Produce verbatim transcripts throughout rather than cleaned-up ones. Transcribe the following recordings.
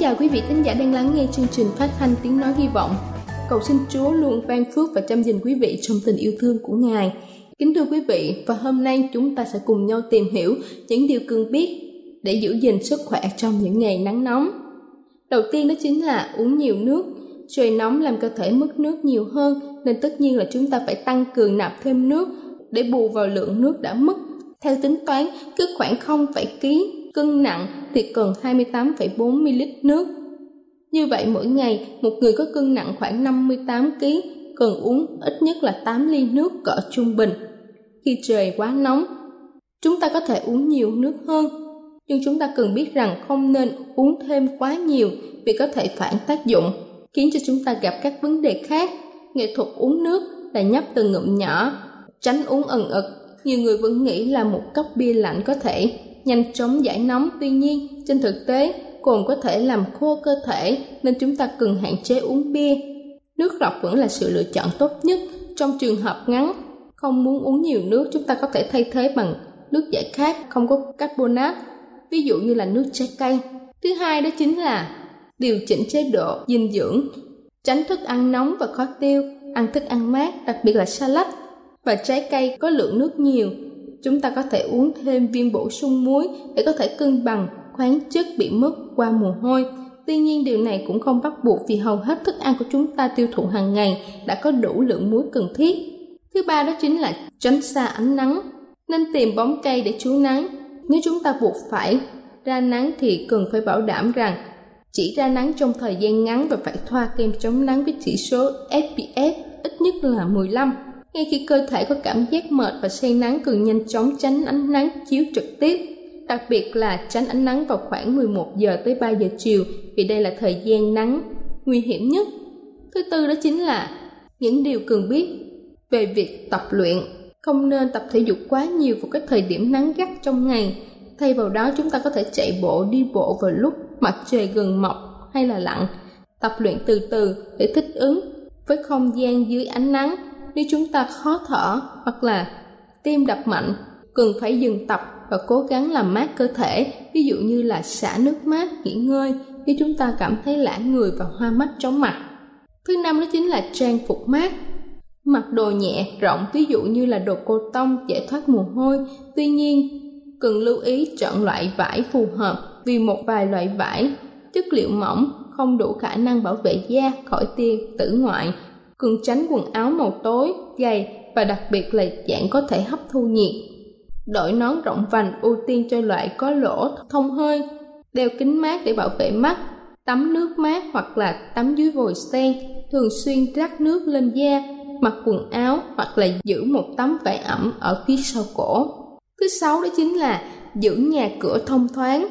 Chào quý vị khán giả đang lắng nghe chương trình phát thanh Tiếng Nói Hy Vọng. Cầu xin Chúa luôn ban phước và chăm dìn quý vị trong tình yêu thương của Ngài. Kính thưa quý vị, và hôm nay chúng ta sẽ cùng nhau tìm hiểu những điều cần biết để giữ gìn sức khỏe trong những ngày nắng nóng. Đầu tiên đó chính là uống nhiều nước. Trời nóng làm cơ thể mất nước nhiều hơn, nên tất nhiên là chúng ta phải tăng cường nạp thêm nước để bù vào lượng nước đã mất. Theo tính toán, cứ khoảng không phẩy bảy ki-lô-gam cân nặng thì cần hai mươi tám phẩy bốn mi-li-lít nước. Như vậy mỗi ngày, một người có cân nặng khoảng năm mươi tám ki-lô-gam cần uống ít nhất là tám ly nước cỡ trung bình. Khi trời quá nóng, chúng ta có thể uống nhiều nước hơn, nhưng chúng ta cần biết rằng không nên uống thêm quá nhiều vì có thể phản tác dụng, khiến cho chúng ta gặp các vấn đề khác. Nghệ thuật uống nước là nhấp từng ngụm nhỏ, tránh uống ần ực. Nhiều người vẫn nghĩ là một cốc bia lạnh có thể nhanh chóng giải nóng, tuy nhiên trên thực tế cồn có thể làm khô cơ thể, nên chúng ta cần hạn chế uống bia. Nước lọc vẫn là sự lựa chọn tốt nhất trong trường hợp ngắn. Không muốn uống nhiều nước, chúng ta có thể thay thế bằng nước giải khát không có carbonat, ví dụ như là nước trái cây. Thứ hai đó chính là điều chỉnh chế độ dinh dưỡng, tránh thức ăn nóng và khó tiêu, ăn thức ăn mát, đặc biệt là salad và trái cây có lượng nước nhiều. Chúng ta có thể uống thêm viên bổ sung muối để có thể cân bằng khoáng chất bị mất qua mồ hôi. Tuy nhiên điều này cũng không bắt buộc vì hầu hết thức ăn của chúng ta tiêu thụ hàng ngày đã có đủ lượng muối cần thiết. Thứ ba đó chính là tránh xa ánh nắng, nên tìm bóng cây để trú nắng. Nếu chúng ta buộc phải ra nắng thì cần phải bảo đảm rằng chỉ ra nắng trong thời gian ngắn và phải thoa kem chống nắng với chỉ số ép pê ép ít nhất là mười lăm. Ngay khi cơ thể có cảm giác mệt và say nắng, cần nhanh chóng tránh ánh nắng chiếu trực tiếp, đặc biệt là tránh ánh nắng vào khoảng mười một giờ tới ba giờ chiều, vì đây là thời gian nắng nguy hiểm nhất. Thứ tư đó chính là những điều cần biết về việc tập luyện. Không nên tập thể dục quá nhiều vào các thời điểm nắng gắt trong ngày. Thay vào đó, chúng ta có thể chạy bộ, đi bộ vào lúc mặt trời gần mọc hay là lặn. Tập luyện từ từ để thích ứng với không gian dưới ánh nắng. Nếu chúng ta khó thở hoặc là tim đập mạnh, cần phải dừng tập và cố gắng làm mát cơ thể, ví dụ như là xả nước mát, nghỉ ngơi nếu chúng ta cảm thấy lả người và hoa mắt, chóng mặt. Thứ năm đó chính là trang phục mát. Mặc đồ nhẹ, rộng, ví dụ như là đồ cô tông dễ thoát mồ hôi. Tuy nhiên, cần lưu ý chọn loại vải phù hợp, vì một vài loại vải chất liệu mỏng không đủ khả năng bảo vệ da khỏi tia tử ngoại. Cần tránh quần áo màu tối, dày và đặc biệt là dạng có thể hấp thu nhiệt. Đội nón rộng vành, ưu tiên cho loại có lỗ thông hơi. Đeo kính mát để bảo vệ mắt. Tắm nước mát hoặc là tắm dưới vòi sen. Thường xuyên rắc nước lên da, mặc quần áo hoặc là giữ một tấm vải ẩm ở phía sau cổ. Thứ sáu đó chính là giữ nhà cửa thông thoáng.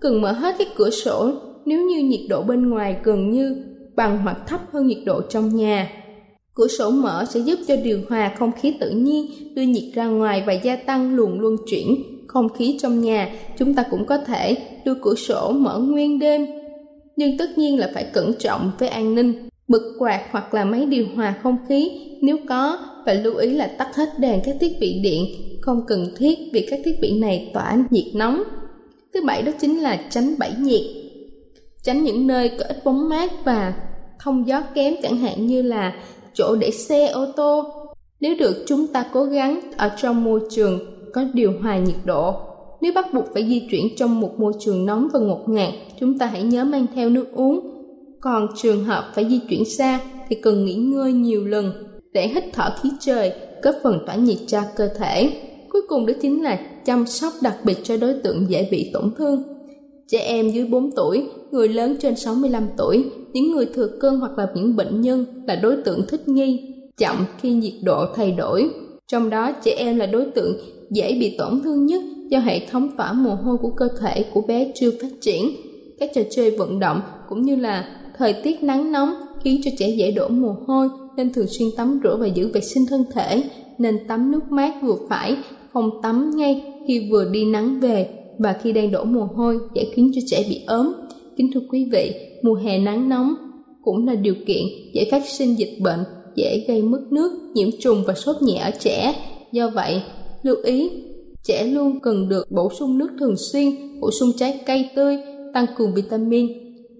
Cần mở hết các cửa sổ nếu như nhiệt độ bên ngoài gần như bằng hoặc thấp hơn nhiệt độ trong nhà. Cửa sổ mở sẽ giúp cho điều hòa không khí tự nhiên đưa nhiệt ra ngoài và gia tăng luồng luân chuyển không khí trong nhà. Chúng ta cũng có thể đưa cửa sổ mở nguyên đêm, nhưng tất nhiên là phải cẩn trọng với an ninh. Bật quạt hoặc là máy điều hòa không khí nếu có, và lưu ý là tắt hết đèn các thiết bị điện không cần thiết vì các thiết bị này tỏa nhiệt nóng. Thứ bảy đó chính là tránh bẫy nhiệt. Tránh những nơi có ít bóng mát và thông gió kém, chẳng hạn như là chỗ để xe ô tô. Nếu được, chúng ta cố gắng ở trong môi trường có điều hòa nhiệt độ. Nếu bắt buộc phải di chuyển trong một môi trường nóng và ngột ngạt, chúng ta hãy nhớ mang theo nước uống. Còn trường hợp phải di chuyển xa thì cần nghỉ ngơi nhiều lần để hít thở khí trời, góp phần tỏa nhiệt cho cơ thể. Cuối cùng đó chính là chăm sóc đặc biệt cho đối tượng dễ bị tổn thương. Trẻ em dưới bốn tuổi, người lớn trên sáu mươi lăm tuổi, những người thừa cân hoặc là những bệnh nhân là đối tượng thích nghi chậm khi nhiệt độ thay đổi. Trong đó, trẻ em là đối tượng dễ bị tổn thương nhất do hệ thống tỏa mồ hôi của cơ thể của bé chưa phát triển. Các trò chơi vận động cũng như là thời tiết nắng nóng khiến cho trẻ dễ đổ mồ hôi, nên thường xuyên tắm rửa và giữ vệ sinh thân thể. Nên tắm nước mát vừa phải, không tắm ngay khi vừa đi nắng về và khi đang đổ mồ hôi dễ khiến cho trẻ bị ốm. Kính thưa quý vị, mùa hè nắng nóng cũng là điều kiện dễ phát sinh dịch bệnh, dễ gây mất nước, nhiễm trùng và sốt nhẹ ở trẻ. Do vậy, lưu ý trẻ luôn cần được bổ sung nước thường xuyên, bổ sung trái cây tươi, tăng cường vitamin.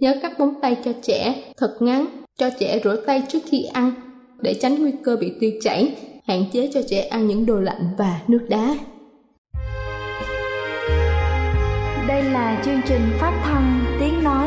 Nhớ cắt móng tay cho trẻ thật ngắn, cho trẻ rửa tay trước khi ăn để tránh nguy cơ bị tiêu chảy. Hạn chế cho trẻ ăn những đồ lạnh và nước đá. Đây là chương trình phát thanh Tiếng Nói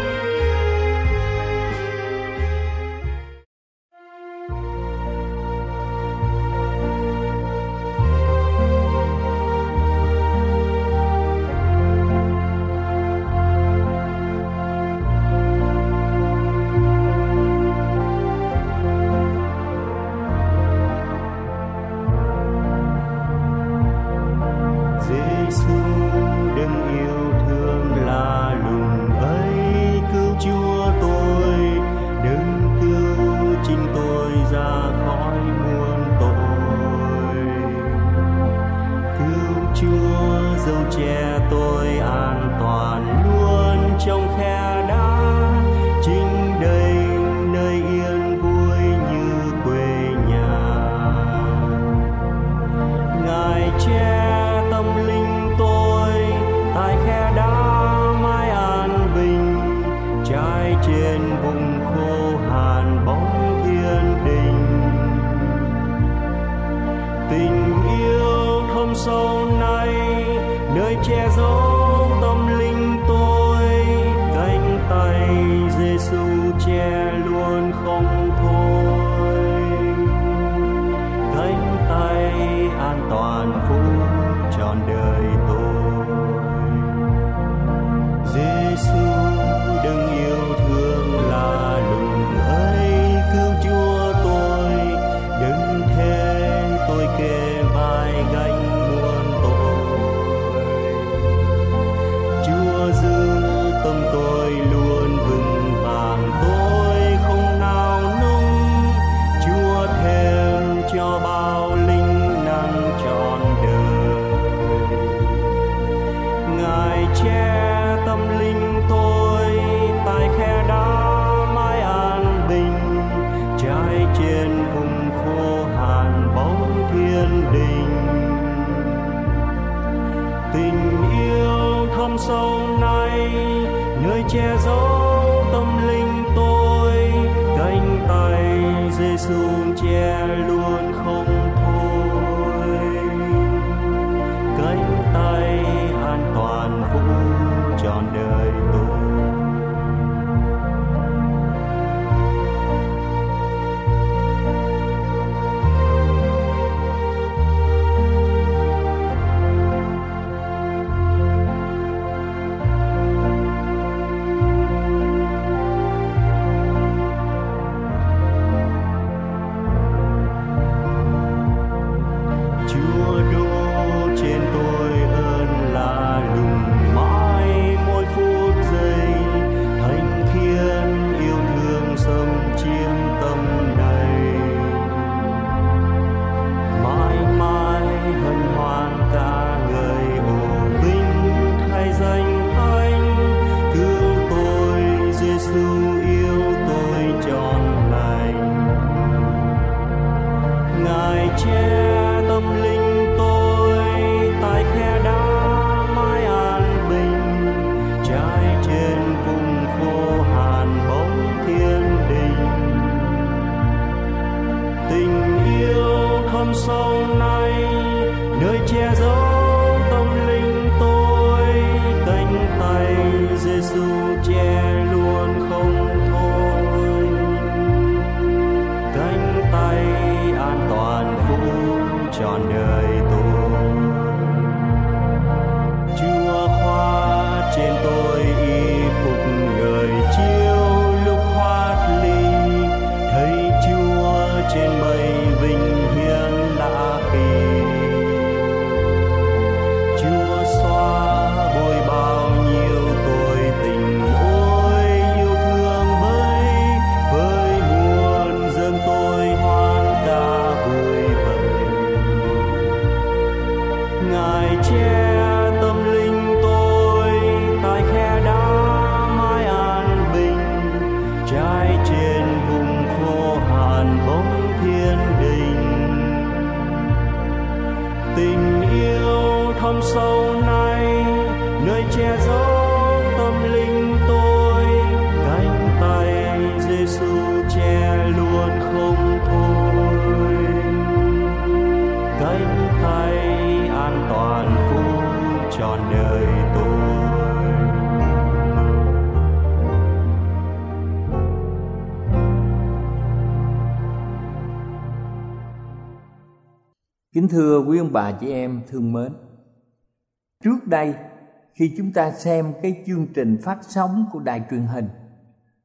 sâu này, nơi che giấu tâm linh tôi, cánh tay Giêsu che luôn không thôi, cánh tay an toàn phủ trọn đời tôi, Chúa khoác trên tôi y phục người chiêu lúc thoát ly, thấy Chúa trên mây vinh hiển đã kỳ, Chúa xóa bôi bao nhiêu tội tình ôi yêu thương với với nguồn dâng tôi hoan ca vui vời, Ngài che tâm linh tôi tại khe đá mãi an bình, trái trên vùng khô hạn bóng thiên đình, tình yêu thâm sâu này nơi che giấu tâm linh tôi, cánh tay Giêsu che luôn không thôi, cánh tay an toàn phủ trọn đời tôi. Kính thưa quý ông bà chị em thương mến, trước đây khi chúng ta xem cái chương trình phát sóng của đài truyền hình,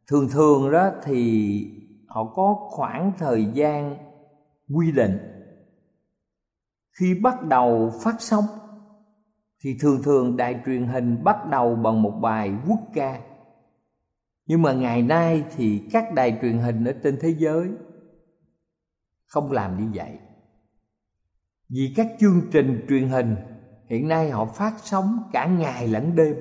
thường thường đó thì họ có khoảng thời gian quy định. Khi bắt đầu phát sóng thì thường thường đài truyền hình bắt đầu bằng một bài quốc ca. Nhưng mà ngày nay thì các đài truyền hình ở trên thế giới không làm như vậy. Vì các chương trình truyền hình hiện nay họ phát sóng cả ngày lẫn đêm,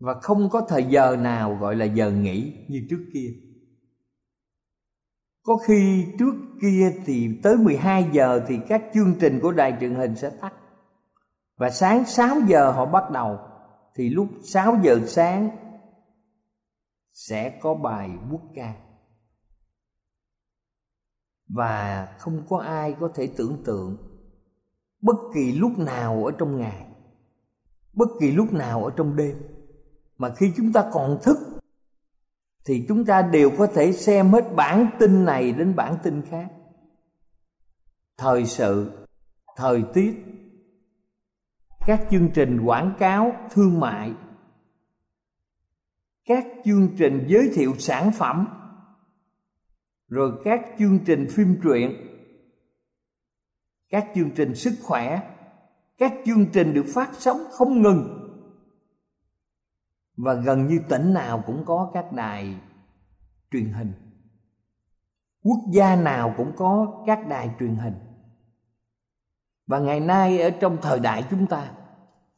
và không có thời giờ nào gọi là giờ nghỉ như trước kia. Có khi trước kia thì tới mười hai giờ thì các chương trình của đài truyền hình sẽ tắt, và sáng sáu giờ họ bắt đầu, thì lúc sáu giờ sáng sẽ có bài quốc ca. Và không có ai có thể tưởng tượng bất kỳ lúc nào ở trong ngày, bất kỳ lúc nào ở trong đêm, mà khi chúng ta còn thức thì chúng ta đều có thể xem hết bản tin này đến bản tin khác, thời sự, thời tiết, các chương trình quảng cáo thương mại, các chương trình giới thiệu sản phẩm, rồi các chương trình phim truyện, các chương trình sức khỏe, các chương trình được phát sóng không ngừng. Và gần như tỉnh nào cũng có các đài truyền hình, quốc gia nào cũng có các đài truyền hình. Và ngày nay ở trong thời đại chúng ta,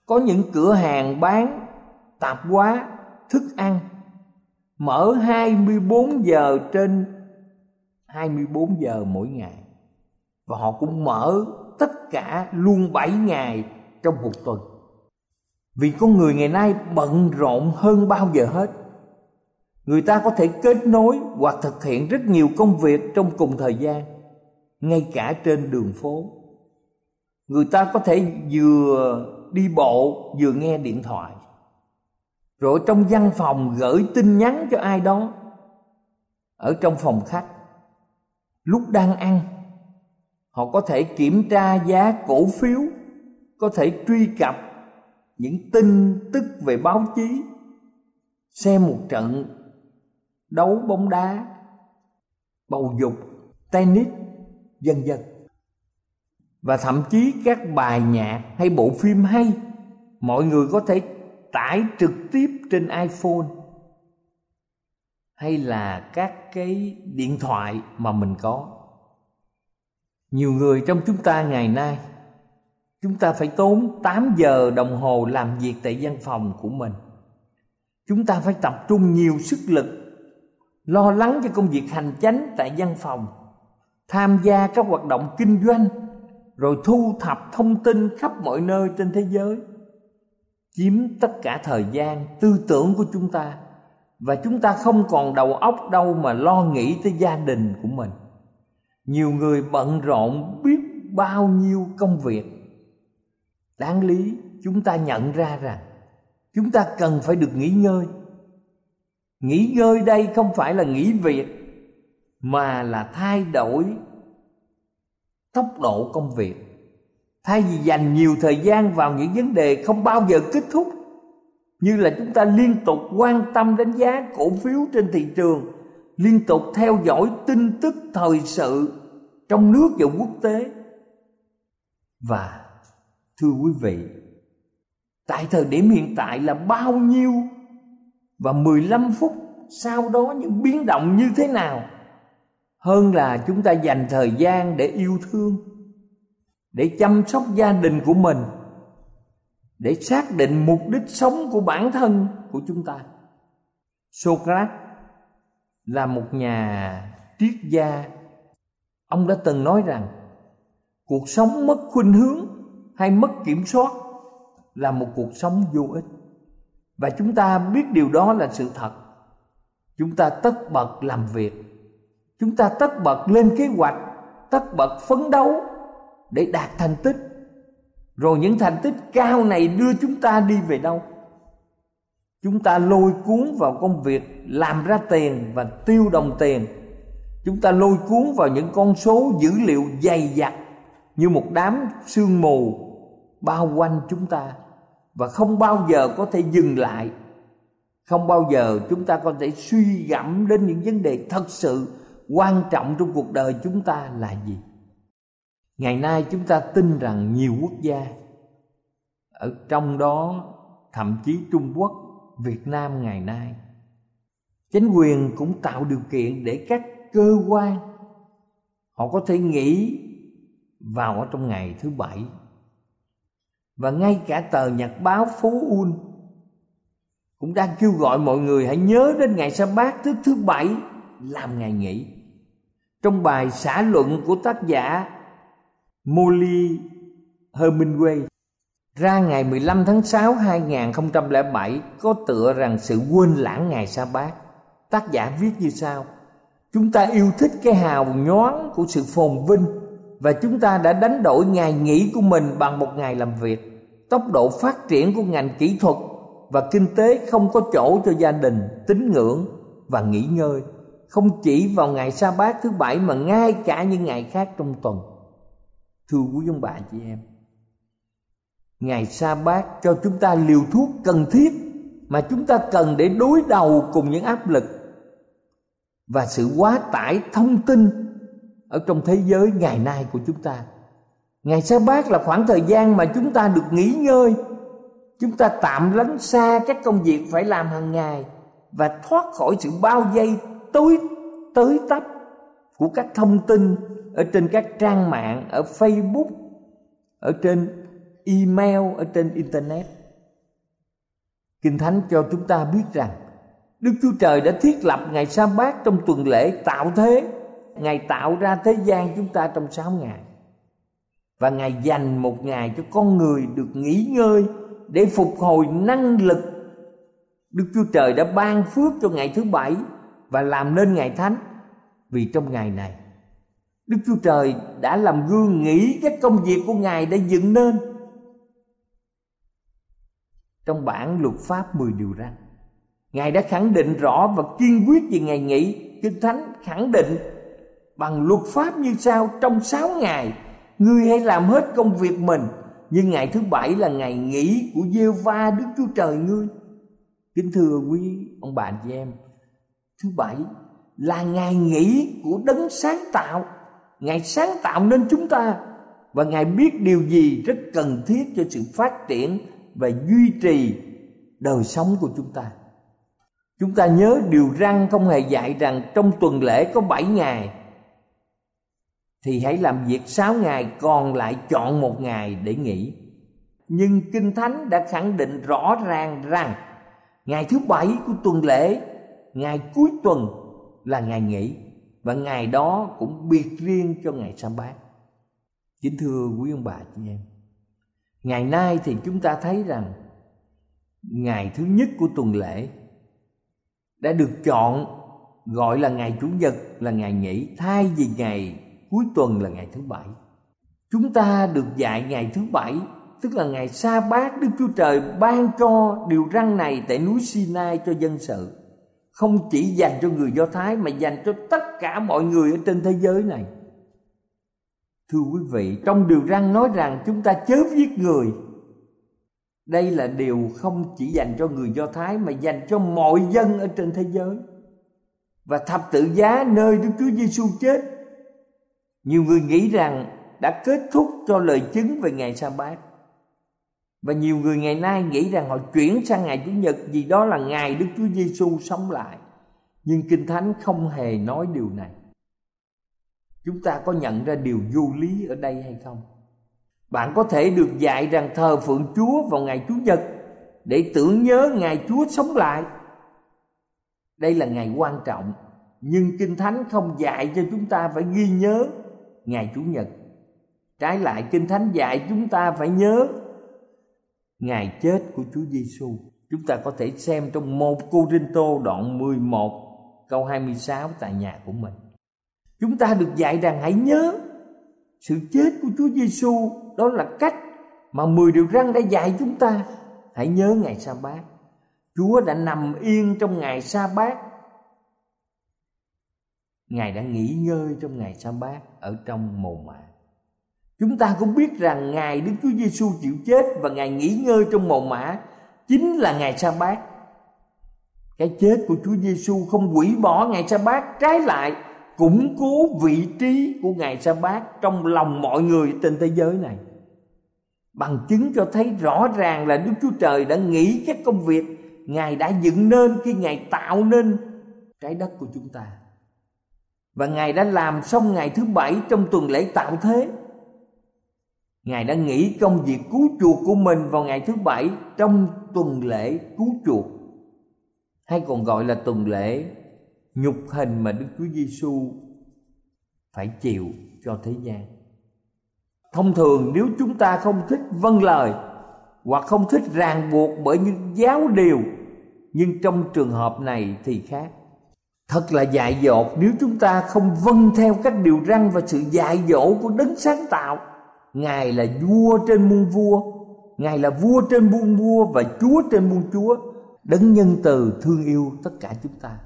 có những cửa hàng bán tạp hóa, thức ăn mở hai mươi bốn giờ trên hai mươi bốn giờ mỗi ngày, và họ cũng mở tất cả luôn bảy ngày trong một tuần. Vì con người ngày nay bận rộn hơn bao giờ hết, người ta có thể kết nối hoặc thực hiện rất nhiều công việc trong cùng thời gian, ngay cả trên đường phố. Người ta có thể vừa đi bộ vừa nghe điện thoại, rồi trong văn phòng gửi tin nhắn cho ai đó, ở trong phòng khách, lúc đang ăn họ có thể kiểm tra giá cổ phiếu, có thể truy cập những tin tức về báo chí, xem một trận đấu bóng đá, bầu dục, tennis, vân vân. Và thậm chí các bài nhạc hay bộ phim hay, mọi người có thể tải trực tiếp trên iPhone hay là các cái điện thoại mà mình có. Nhiều người trong chúng ta ngày nay, chúng ta phải tốn tám giờ đồng hồ làm việc tại văn phòng của mình. Chúng ta phải tập trung nhiều sức lực, lo lắng cho công việc hành chánh tại văn phòng, tham gia các hoạt động kinh doanh, rồi thu thập thông tin khắp mọi nơi trên thế giới, chiếm tất cả thời gian, tư tưởng của chúng ta. Và chúng ta không còn đầu óc đâu mà lo nghĩ tới gia đình của mình. Nhiều người bận rộn biết bao nhiêu công việc. Đáng lý chúng ta nhận ra rằng chúng ta cần phải được nghỉ ngơi. Nghỉ ngơi đây không phải là nghỉ việc, mà là thay đổi tốc độ công việc. Thay vì dành nhiều thời gian vào những vấn đề không bao giờ kết thúc, như là chúng ta liên tục quan tâm đến giá cổ phiếu trên thị trường, liên tục theo dõi tin tức thời sự trong nước và quốc tế. Và thưa quý vị, tại thời điểm hiện tại là bao nhiêu và mười lăm phút sau đó những biến động như thế nào, hơn là chúng ta dành thời gian để yêu thương, để chăm sóc gia đình của mình, để xác định mục đích sống của bản thân của chúng ta. Socrates là một nhà triết gia. Ông đã từng nói rằng cuộc sống mất khuynh hướng hay mất kiểm soát là một cuộc sống vô ích. Và chúng ta biết điều đó là sự thật. Chúng ta tất bật làm việc, chúng ta tất bật lên kế hoạch, tất bật phấn đấu để đạt thành tích. Rồi những thành tích cao này đưa chúng ta đi về đâu? Chúng ta lôi cuốn vào công việc làm ra tiền và tiêu đồng tiền. Chúng ta lôi cuốn vào những con số dữ liệu dày đặc như một đám sương mù bao quanh chúng ta, và không bao giờ có thể dừng lại. Không bao giờ chúng ta có thể suy gẫm đến những vấn đề thật sự quan trọng trong cuộc đời chúng ta là gì. Ngày nay chúng ta tin rằng nhiều quốc gia, ở trong đó thậm chí Trung Quốc, Việt Nam ngày nay, chính quyền cũng tạo điều kiện để các cơ quan họ có thể nghỉ vào ở trong ngày thứ bảy. Và ngay cả tờ nhật báo Phố Un cũng đang kêu gọi mọi người hãy nhớ đến ngày Sa-bát, thứ thứ bảy làm ngày nghỉ. Trong bài xã luận của tác giả Molly Hemingway ra ngày mười lăm tháng sáu năm hai nghìn không trăm lẻ bảy có tựa rằng sự quên lãng ngày Sa-bát, tác giả viết như sau: chúng ta yêu thích cái hào nhoáng của sự phồn vinh, và chúng ta đã đánh đổi ngày nghỉ của mình bằng một ngày làm việc. Tốc độ phát triển của ngành kỹ thuật và kinh tế không có chỗ cho gia đình, tín ngưỡng và nghỉ ngơi, không chỉ vào ngày Sa-bát thứ bảy mà ngay cả những ngày khác trong tuần. Thưa quý ông bà chị em, ngày Sa-bát cho chúng ta liều thuốc cần thiết mà chúng ta cần để đối đầu cùng những áp lực và sự quá tải thông tin ở trong thế giới ngày nay của chúng ta. Ngày Sa-bát là khoảng thời gian mà chúng ta được nghỉ ngơi, chúng ta tạm lánh xa các công việc phải làm hàng ngày và thoát khỏi sự bao vây tối tới tấp của các thông tin ở trên các trang mạng, ở Facebook, ở trên email, ở trên internet. Kinh Thánh cho chúng ta biết rằng Đức Chúa Trời đã thiết lập ngày Sa-bát trong tuần lễ tạo thế. Ngài tạo ra thế gian chúng ta trong sáu ngày, và Ngài dành một ngày cho con người được nghỉ ngơi để phục hồi năng lực. Đức Chúa Trời đã ban phước cho ngày thứ bảy và làm nên ngày thánh, vì trong ngày này Đức Chúa Trời đã làm gương nghỉ các công việc của Ngài đã dựng nên trong bản luật pháp mười điều răn. Ngài đã khẳng định rõ và kiên quyết về ngày nghỉ. Kinh Thánh khẳng định bằng luật pháp như sau: trong sáu ngày ngươi hãy làm hết công việc mình, nhưng ngày thứ bảy là ngày nghỉ của Giê-hô-va Đức Chúa Trời ngươi. Kính thưa quý ông bà chị em, thứ bảy là ngày nghỉ của Đấng sáng tạo. Ngài sáng tạo nên chúng ta, và Ngài biết điều gì rất cần thiết cho sự phát triển và duy trì đời sống của chúng ta. Chúng ta nhớ điều răn không hề dạy rằng trong tuần lễ có bảy ngày thì hãy làm việc sáu ngày, còn lại chọn một ngày để nghỉ. Nhưng Kinh Thánh đã khẳng định rõ ràng rằng ngày thứ bảy của tuần lễ, ngày cuối tuần, là ngày nghỉ, và ngày đó cũng biệt riêng cho ngày Sa-bát. Kính thưa quý ông bà chị em, ngày nay thì chúng ta thấy rằng ngày thứ nhất của tuần lễ đã được chọn gọi là ngày Chủ nhật, là ngày nghỉ, thay vì ngày cuối tuần là ngày thứ bảy. Chúng ta được dạy ngày thứ bảy, tức là ngày sa bát, Đức Chúa Trời ban cho điều răn này tại núi Sinai cho dân sự, không chỉ dành cho người Do Thái mà dành cho tất cả mọi người ở trên thế giới này. Thưa quý vị, trong điều răn nói rằng chúng ta chớ giết người. Đây là điều không chỉ dành cho người Do Thái mà dành cho mọi dân ở trên thế giới. Và thập tự giá nơi Đức Chúa Giêsu chết, nhiều người nghĩ rằng đã kết thúc cho lời chứng về ngày Sa-bát. Và nhiều người ngày nay nghĩ rằng họ chuyển sang ngày Chủ nhật vì đó là ngày Đức Chúa Giêsu sống lại. Nhưng Kinh Thánh không hề nói điều này. Chúng ta có nhận ra điều vô lý ở đây hay không? Bạn có thể được dạy rằng thờ phượng Chúa vào ngày Chủ nhật để tưởng nhớ ngày Chúa sống lại. Đây là ngày quan trọng, nhưng Kinh Thánh không dạy cho chúng ta phải ghi nhớ ngày Chủ nhật. Trái lại, Kinh Thánh dạy chúng ta phải nhớ ngày chết của Chúa Giêsu. Chúng ta có thể xem trong một Cô-rinh-tô đoạn mười một câu hai mươi sáu tại nhà của mình. Chúng ta được dạy rằng hãy nhớ sự chết của Chúa Giêsu, đó là cách mà mười điều răn đã dạy chúng ta. Hãy nhớ ngày Sa-bát. Chúa đã nằm yên trong ngày Sa-bát. Ngài đã nghỉ ngơi trong ngày Sa-bát ở trong mồ mả. Chúng ta cũng biết rằng ngày Đức Chúa Giêsu chịu chết và ngày nghỉ ngơi trong mồ mả chính là ngày Sa-bát. Cái chết của Chúa Giêsu không hủy bỏ ngày Sa-bát, trái lại củng cố vị trí của ngày Sa-bát trong lòng mọi người trên thế giới này. Bằng chứng cho thấy rõ ràng là Đức Chúa Trời đã nghĩ các công việc Ngài đã dựng nên khi Ngài tạo nên trái đất của chúng ta. Và Ngài đã làm xong ngày thứ bảy trong tuần lễ tạo thế. Ngài đã nghỉ công việc cứu chuộc của mình vào ngày thứ bảy trong tuần lễ cứu chuộc, hay còn gọi là tuần lễ nhục hình mà Đức Chúa Giêsu phải chịu cho thế gian. Thông thường nếu chúng ta không thích vâng lời hoặc không thích ràng buộc bởi những giáo điều, nhưng trong trường hợp này thì khác. Thật là dại dột nếu chúng ta không vâng theo các điều răn và sự dạy dỗ của Đấng Sáng Tạo. Ngài là vua trên muôn vua, Ngài là vua trên muôn vua và Chúa trên muôn Chúa, Đấng nhân từ thương yêu tất cả chúng ta.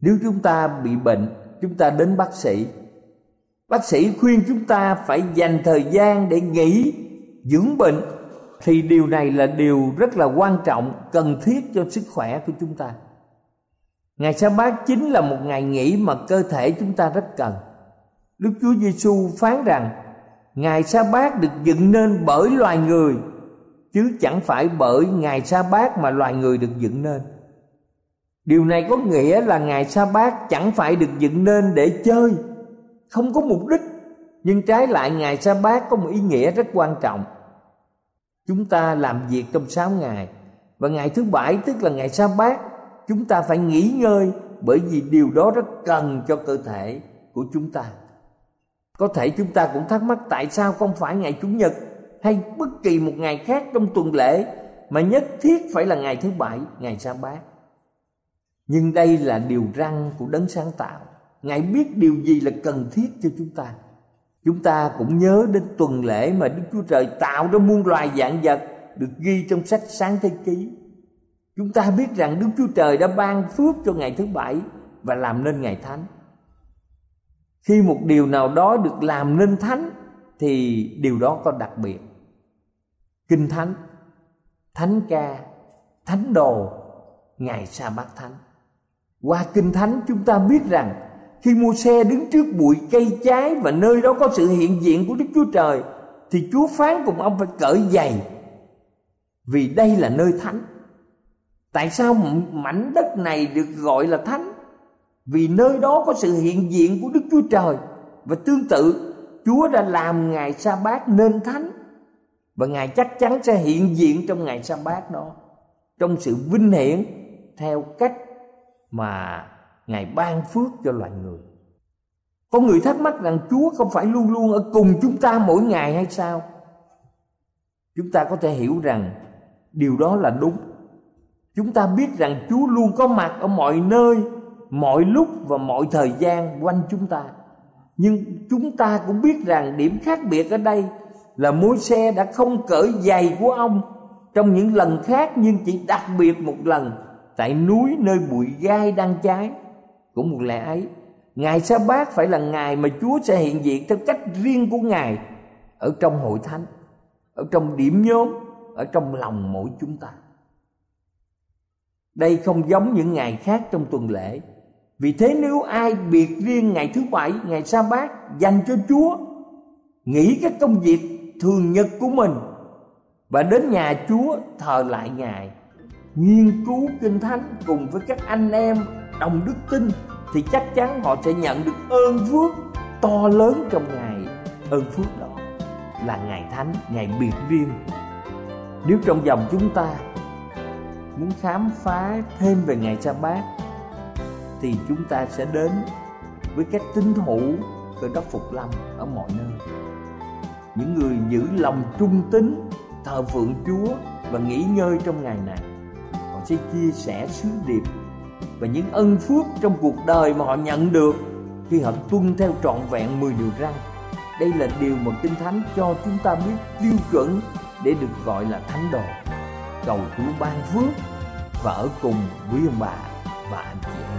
Nếu chúng ta bị bệnh, chúng ta đến bác sĩ. Bác sĩ khuyên chúng ta phải dành thời gian để nghỉ, dưỡng bệnh, thì điều này là điều rất là quan trọng, cần thiết cho sức khỏe của chúng ta. Ngày Sa-bát chính là một ngày nghỉ mà cơ thể chúng ta rất cần. Đức Chúa Giêsu phán rằng ngày Sa-bát được dựng nên bởi loài người, chứ chẳng phải bởi ngày Sa-bát mà loài người được dựng nên. Điều này có nghĩa là ngày Sa-bát chẳng phải được dựng nên để chơi, không có mục đích. Nhưng trái lại, ngày Sa-bát có một ý nghĩa rất quan trọng. Chúng ta làm việc trong sáu ngày, và ngày thứ bảy tức là ngày Sa-bát, chúng ta phải nghỉ ngơi, bởi vì điều đó rất cần cho cơ thể của chúng ta. Có thể chúng ta cũng thắc mắc tại sao không phải ngày Chủ nhật hay bất kỳ một ngày khác trong tuần lễ mà nhất thiết phải là ngày thứ bảy, ngày Sa-bát. Nhưng đây là điều răn của Đấng Sáng Tạo. Ngài biết điều gì là cần thiết cho chúng ta. Chúng ta cũng nhớ đến tuần lễ mà Đức Chúa Trời tạo ra muôn loài vạn vật, được ghi trong sách Sáng Thế Ký. Chúng ta biết rằng Đức Chúa Trời đã ban phước cho ngày thứ bảy và làm nên ngày thánh. Khi một điều nào đó được làm nên thánh thì điều đó có đặc biệt. Kinh thánh, thánh ca, thánh đồ, ngày Sa-bát thánh. Qua Kinh Thánh chúng ta biết rằng khi Mô-sê đứng trước bụi cây cháy và nơi đó có sự hiện diện của Đức Chúa Trời, thì Chúa phán cùng ông phải cởi giày vì đây là nơi thánh. Tại sao mảnh đất này được gọi là thánh? Vì nơi đó có sự hiện diện của Đức Chúa Trời. Và tương tự, Chúa đã làm ngày Sa-bát nên thánh, và Ngài chắc chắn sẽ hiện diện trong ngày Sa-bát đó, trong sự vinh hiển theo cách mà Ngài ban phước cho loài người. Có người thắc mắc rằng Chúa không phải luôn luôn ở cùng chúng ta mỗi ngày hay sao? Chúng ta có thể hiểu rằng điều đó là đúng. Chúng ta biết rằng Chúa luôn có mặt ở mọi nơi, mọi lúc và mọi thời gian quanh chúng ta. Nhưng chúng ta cũng biết rằng điểm khác biệt ở đây là Môi-se đã không cởi giày của ông trong những lần khác, nhưng chỉ đặc biệt một lần tại núi nơi bụi gai đang cháy. Cũng một lẽ ấy, ngày Sa-bát phải là ngày mà Chúa sẽ hiện diện theo cách riêng của Ngài ở trong hội thánh, ở trong điểm nhóm, ở trong lòng mỗi chúng ta. Đây không giống những ngày khác trong tuần lễ. Vì thế nếu ai biệt riêng ngày thứ bảy, ngày Sa-bát dành cho Chúa, nghỉ các công việc thường nhật của mình và đến nhà Chúa thờ lại Ngài, nghiên cứu Kinh Thánh cùng với các anh em đồng đức tin, thì chắc chắn họ sẽ nhận được ơn phước to lớn trong ngày. Ơn phước đó là ngày thánh, ngày biệt riêng. Nếu trong dòng chúng ta muốn khám phá thêm về ngày Sa-bát thì chúng ta sẽ đến với các tín hữu Cơ Đốc Phục Lâm ở mọi nơi. Những người giữ lòng trung tín thờ phượng Chúa và nghỉ ngơi trong ngày này, họ sẽ chia sẻ sứ điệp và những ân phước trong cuộc đời mà họ nhận được khi họ tuân theo trọn vẹn mười điều răn. Đây là điều mà Kinh Thánh cho chúng ta biết tiêu chuẩn để được gọi là thánh đồ. Cầu Chúa ban phước và ở cùng quý ông bà và anh chị em.